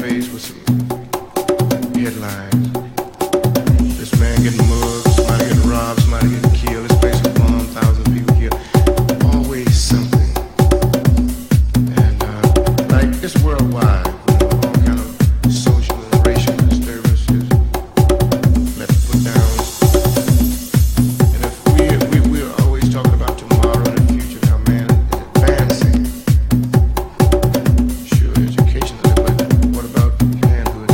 face with some headlines. This man getting mugged, somebody getting robbed, somebody getting killed. This place is bombed, 1,000 people killed. Always something. And like it's worldwide. What about manhood?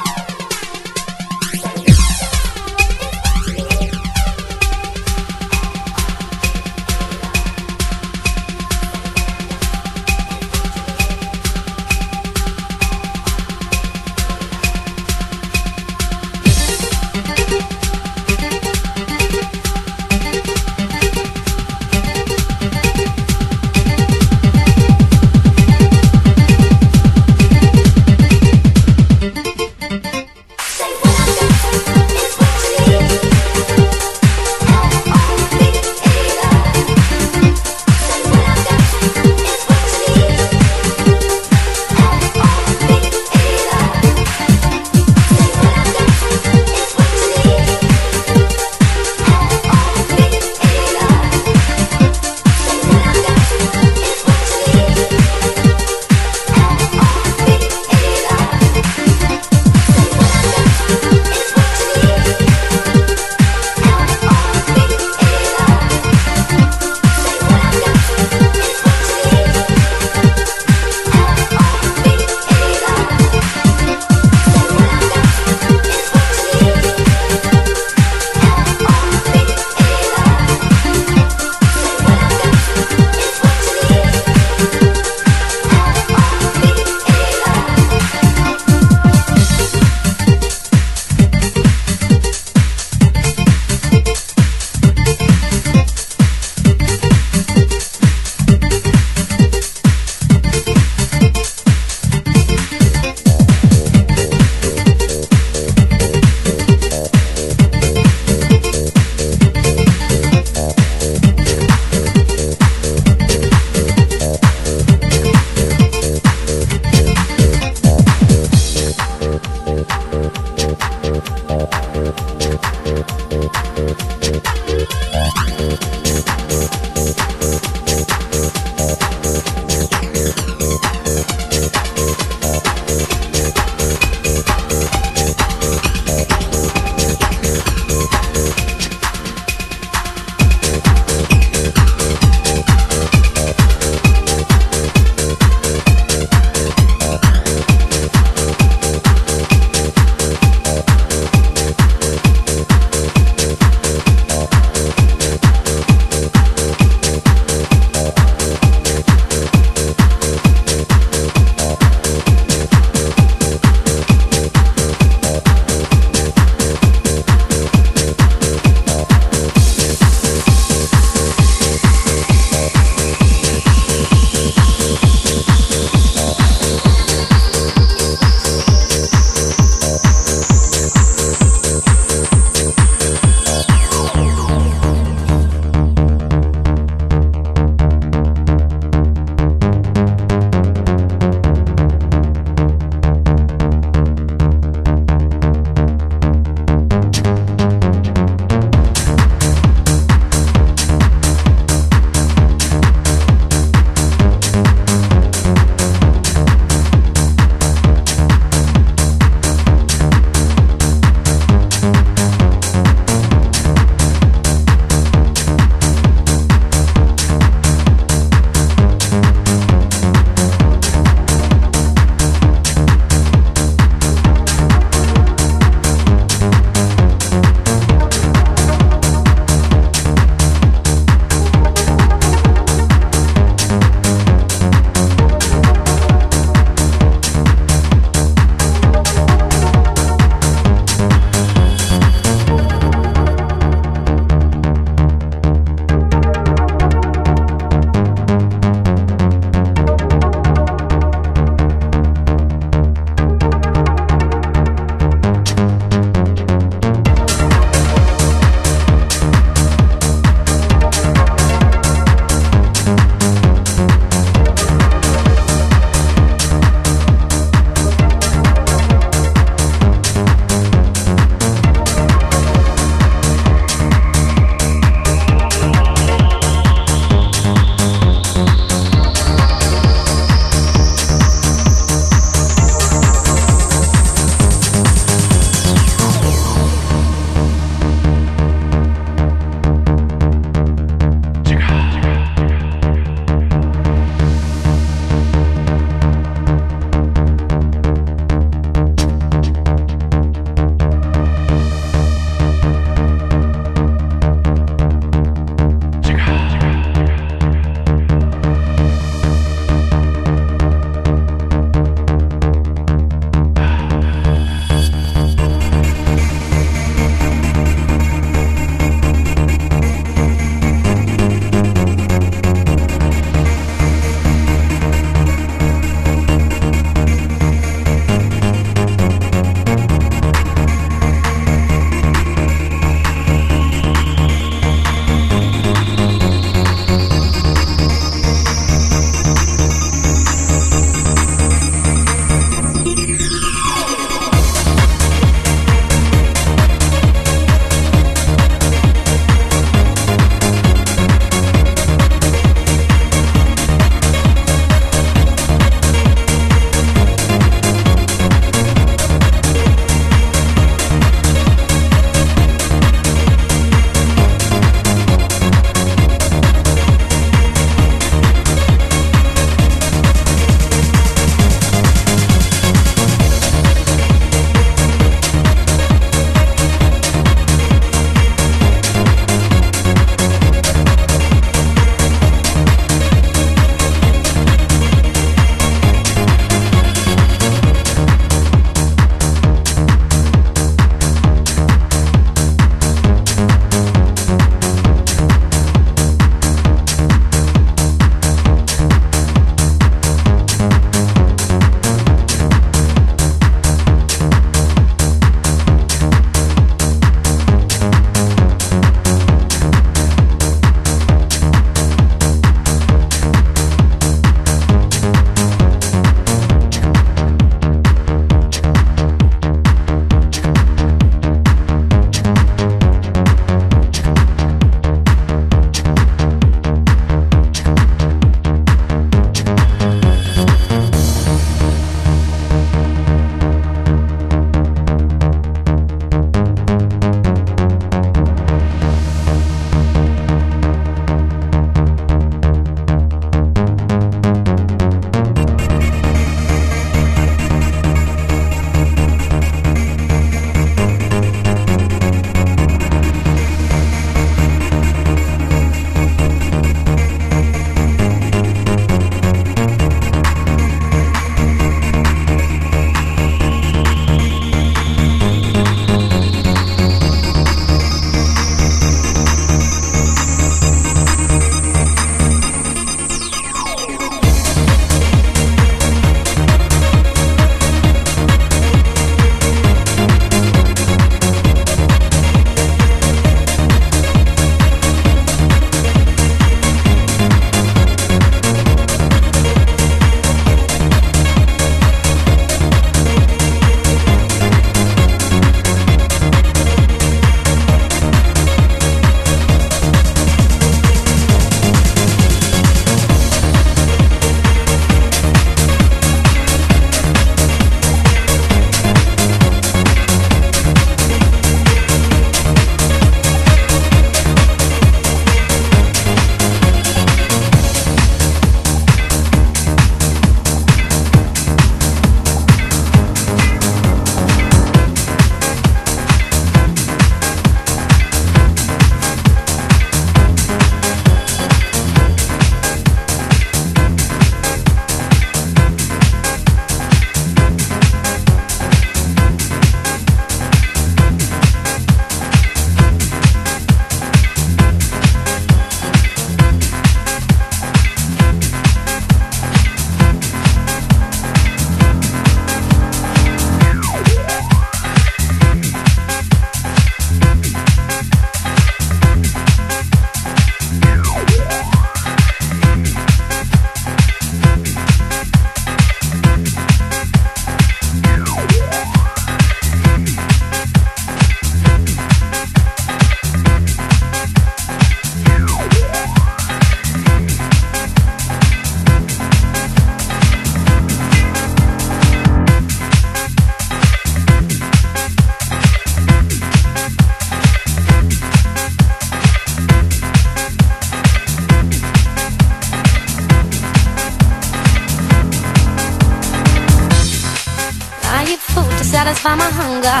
satisfy my hunger.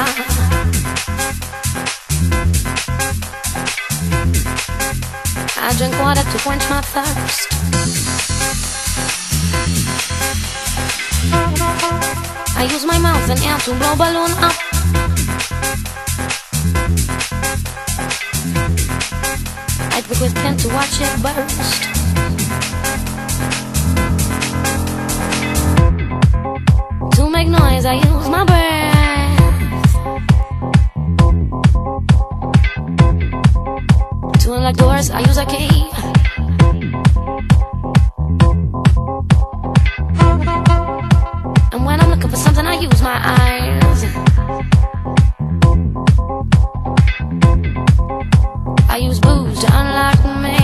I drink water to quench my thirst. I use my mouth and air to blow balloon up. I pick with pen to watch it burst. To make noise, I use my breath. To unlock doors, I use a key. And when I'm looking for something, I use my eyes. I use booze to unlock me.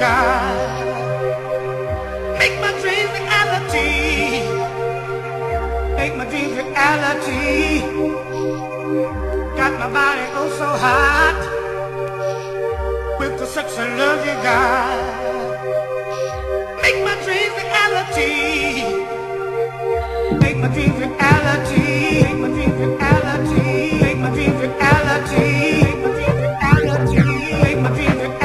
God. Make my dreams reality. Make my dreams reality. Got my body oh so hot with the sex I love you, God. Make my dreams reality. Make my dreams reality. Make my dreams reality. Make my dreams reality. Make my dreams reality. Make my dreams reality.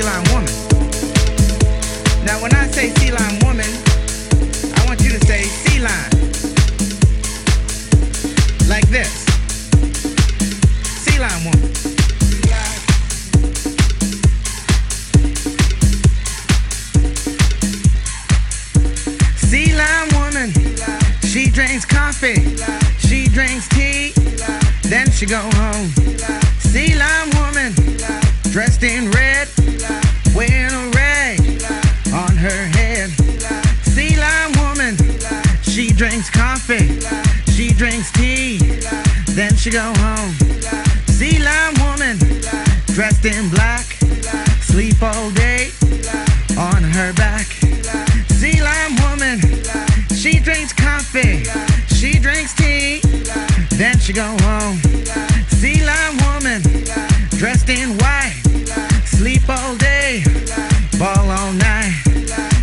Sea-Lion woman. Now when I say Sea-Lion woman, I want you to say Sea-Lion. Like this. Sea-Lion woman. Sea-Lion woman. She drinks coffee. She drinks tea. Then she go home. Sea-Lion woman. Dressed in red. Wearing a rag on her head. Sea-Lion woman. She drinks coffee. She drinks tea. Then she go home. Sea-Lion woman. Dressed in black. Sleep all day on her back. Sea-Lion woman. She drinks coffee. She drinks tea. Then she go home. Sea-Lion woman. Dressed in white. Sleep all day. Ball all night.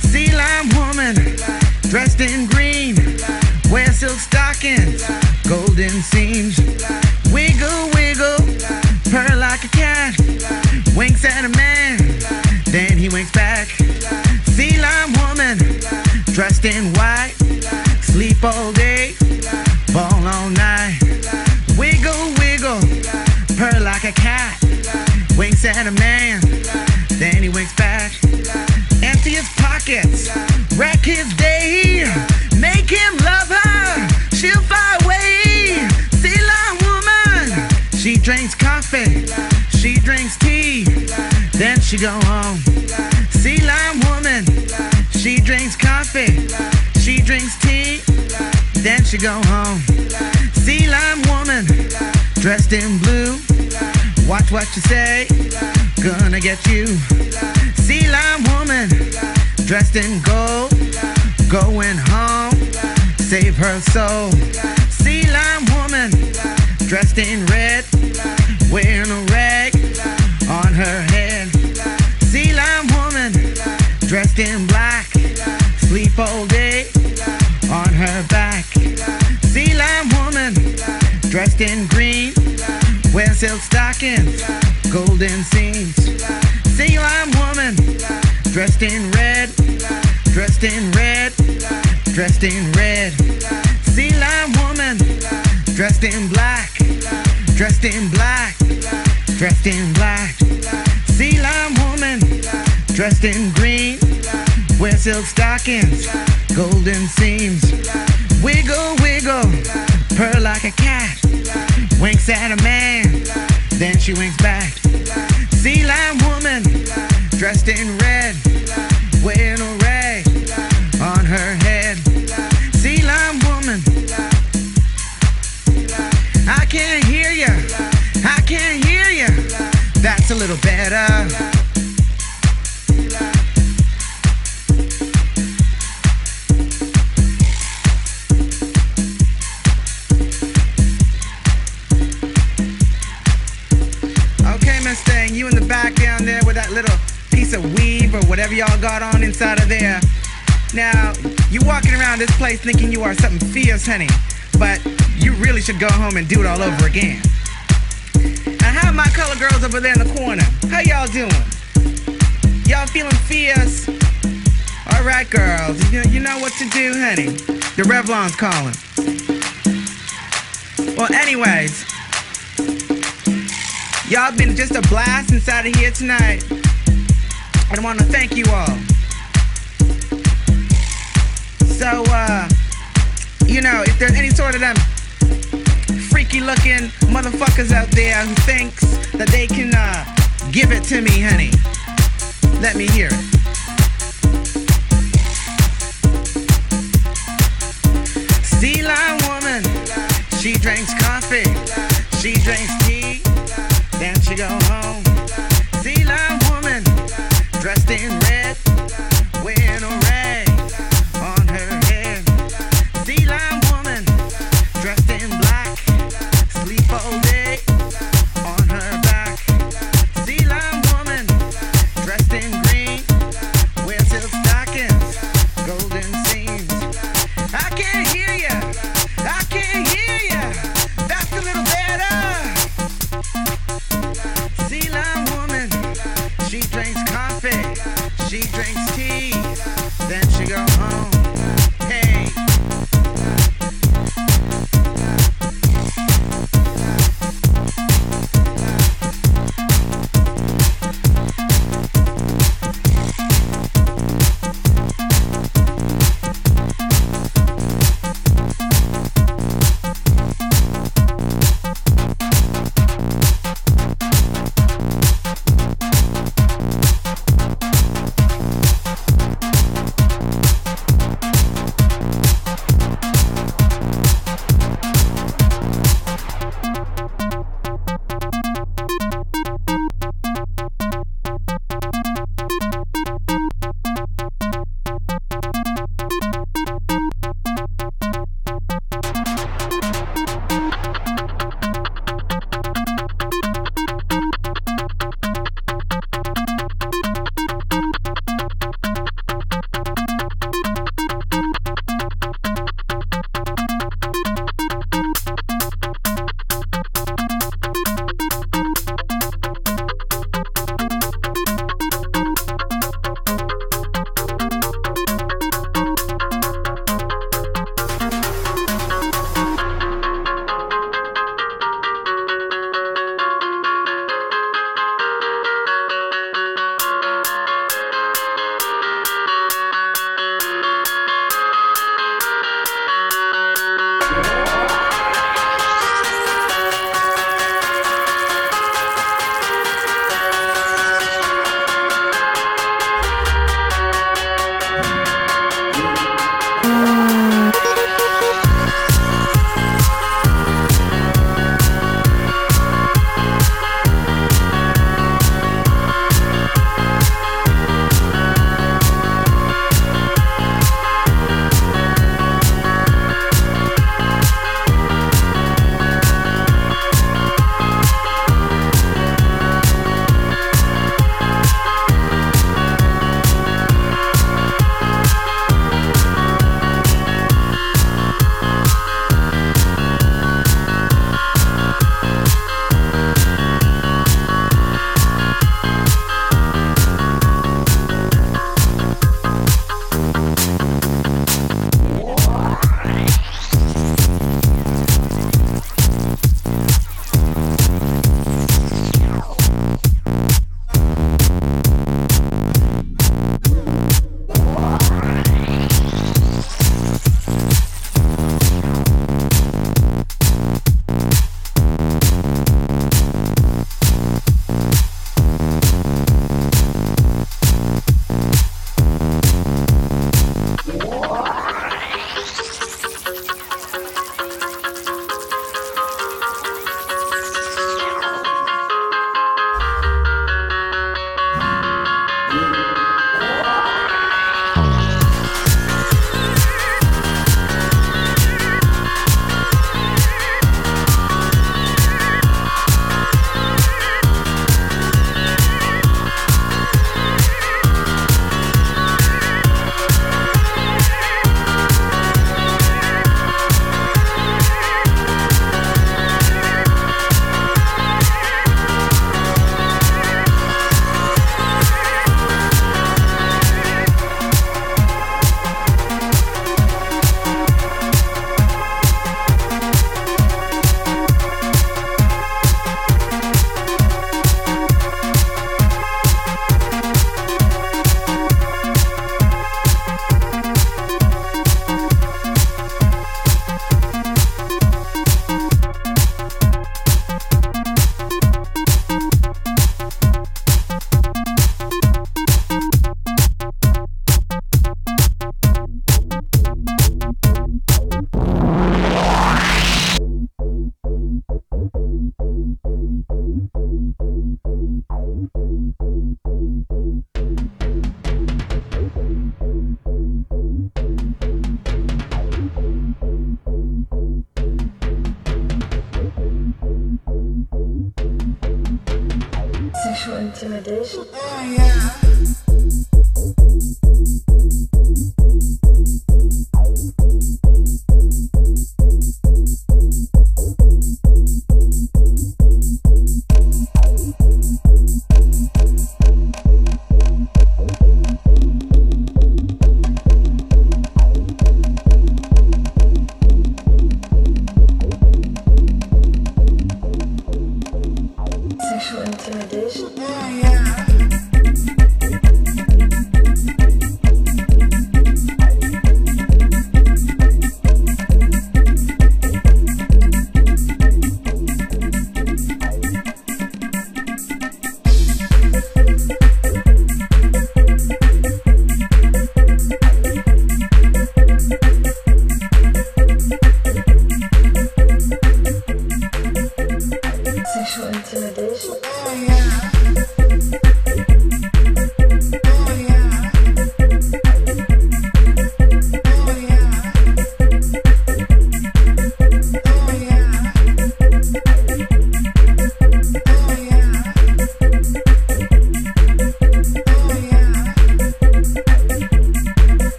Sea-Lion woman. Dressed in green. Wear silk stockings. Golden seams. Wiggle, wiggle. Purr like a cat. Winks at a man. Then he winks back. Sea-Lion woman. Dressed in white. Sleep all day. Ball all night. Wiggle, wiggle. Purr like a cat. Winks at a man. Then he winks back. Empty his pockets. Wreck his day. Make him love her. She'll fly away. Sea-Lion woman. She drinks coffee. She drinks tea. Then she go home. Sea-Lion woman. She drinks coffee. She drinks tea. Then she go home. Sea-Lion woman. Dressed in blue. Watch what you say. Gonna get you. Sea-Lion woman. Dressed in gold. Going home. Save her soul. Sea-Lion woman. Dressed in red. Wearing a rag on her head. Sea-Lion woman. Dressed in black. Sleep all day on her back. Sea-Lion woman. Dressed in green. Wear silk stockings. Golden seams. Sea-Lion woman. Dressed in red. Dressed in red. Dressed in red. Sea-Lion woman. Dressed in black. Dressed in black. Dressed in black. Sea-Lion woman. Dressed in green. Wear silk stockings. Golden seams. Wiggle, wiggle. Purr like a cat. Winks at a man. Then she winks back. Sea-Lion woman. Dressed in red. Wearing a rag on her head. Sea-Lion woman. I can't hear ya. I can't hear ya. That's a little better. You in the back down there with that little piece of weave or whatever y'all got on inside of there. Now, you walking around this place thinking you are something fierce, honey, but you really should go home and do it all over again. Now, how are my color girls over there in the corner? How y'all doing? Y'all feeling fierce? All right, girls, you know what to do, honey. The Revlon's calling. Well, anyways, y'all been just a blast inside of here tonight. I want to thank you all. So, if there's any sort of them freaky looking motherfuckers out there who thinks that they can give it to me, honey, let me hear it. Sea-Lion woman, she drinks coffee, she drinks tea. Then she go home. Sea-Lion woman, dressed in red, wearing a rag on her head. Sea-Lion woman, dressed in black, sleep all day on her back. Sea-Lion woman, dressed in green, wear silk stockings, golden seams. I can't hear ya, I can't hear ya. That's a little better. See you later. She drinks tea, then she go home. Hey.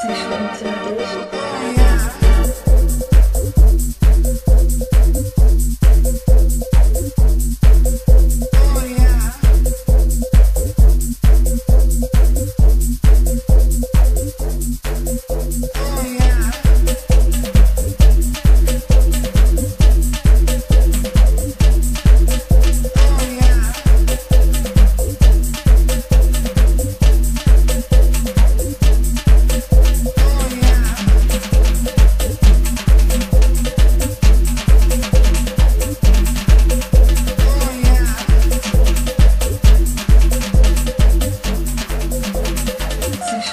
Sexual intimidation.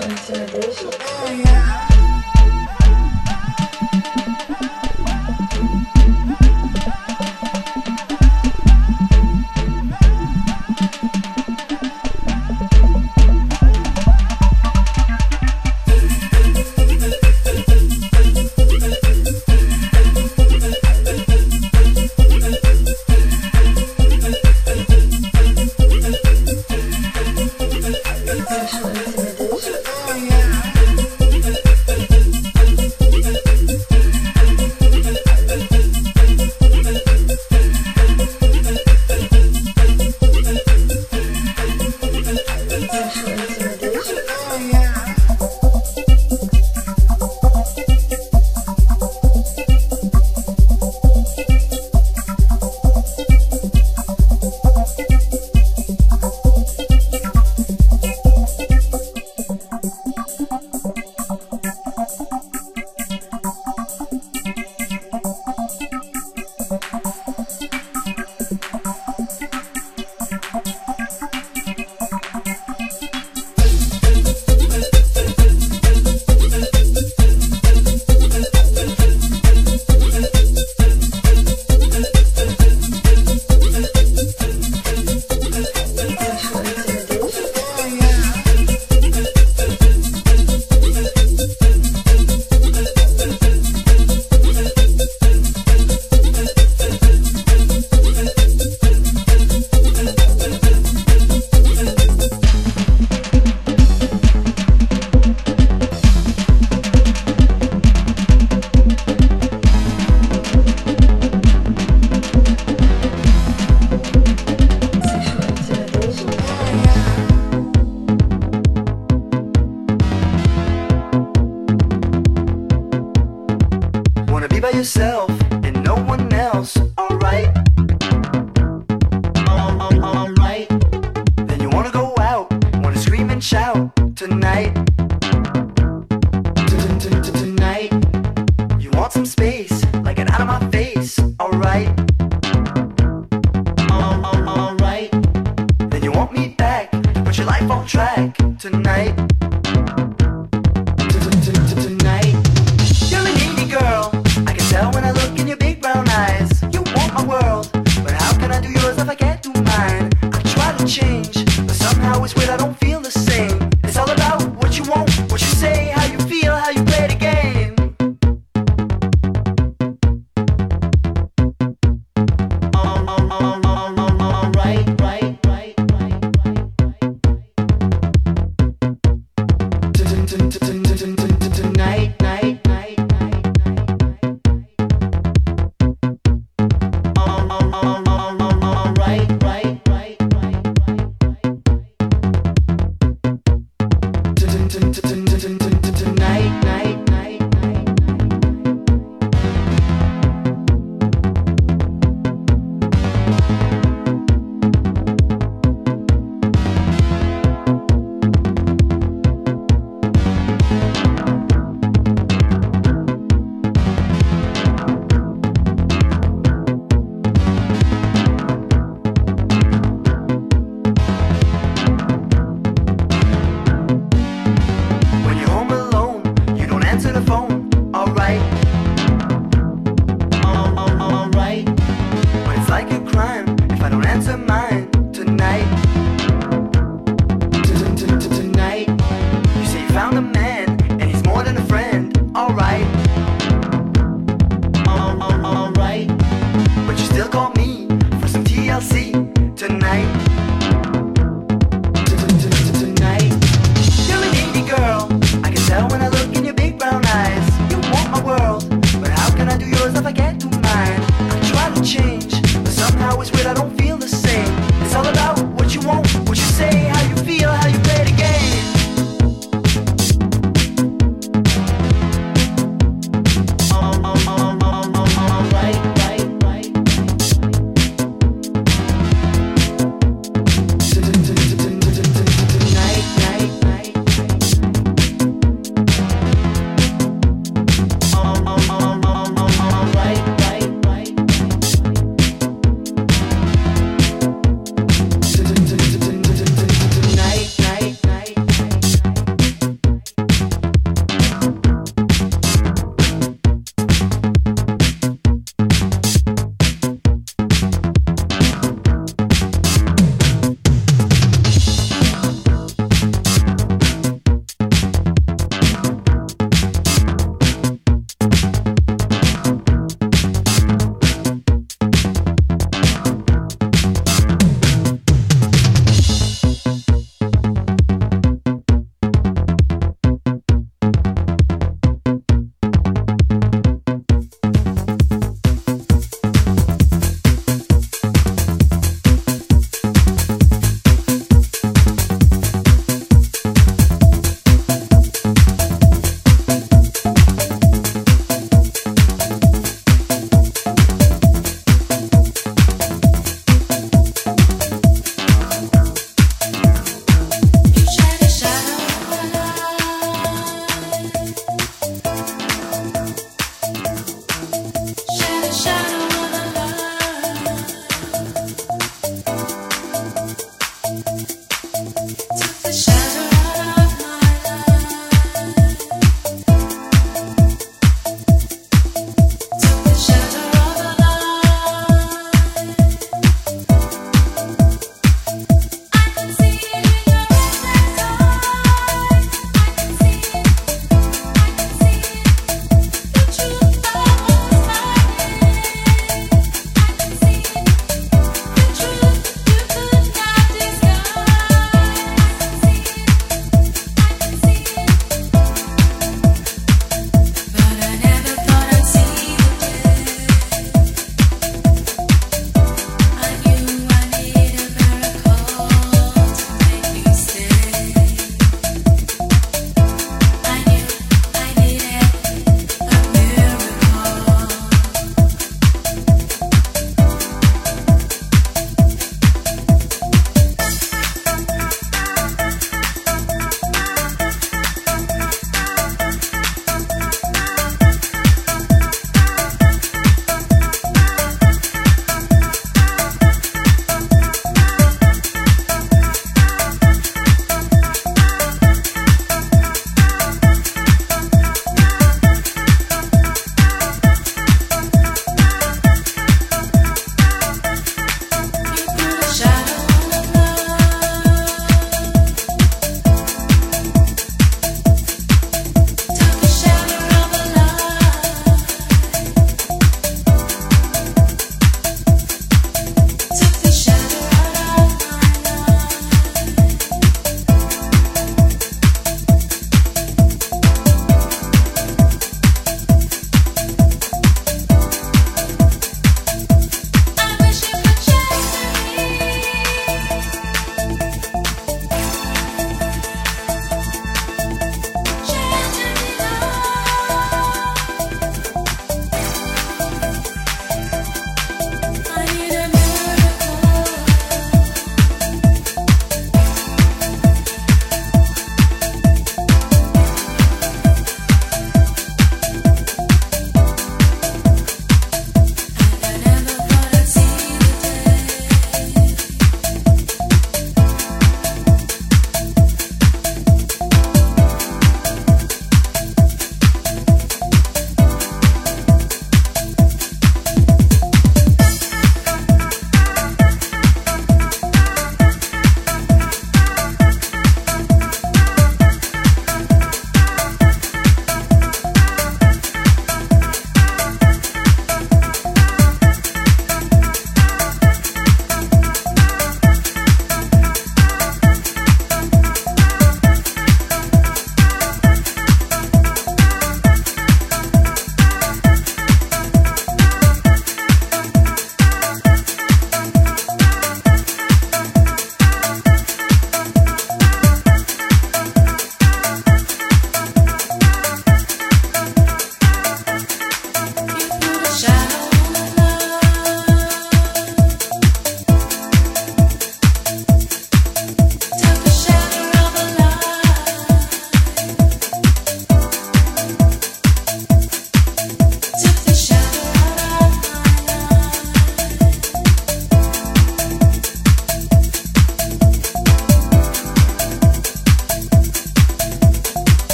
Intimidation. Oh, yeah. By yourself and no one else, alright? Alright. Then you wanna go out, wanna scream and shout tonight. Tonight. You want some space, like get out of my face, alright?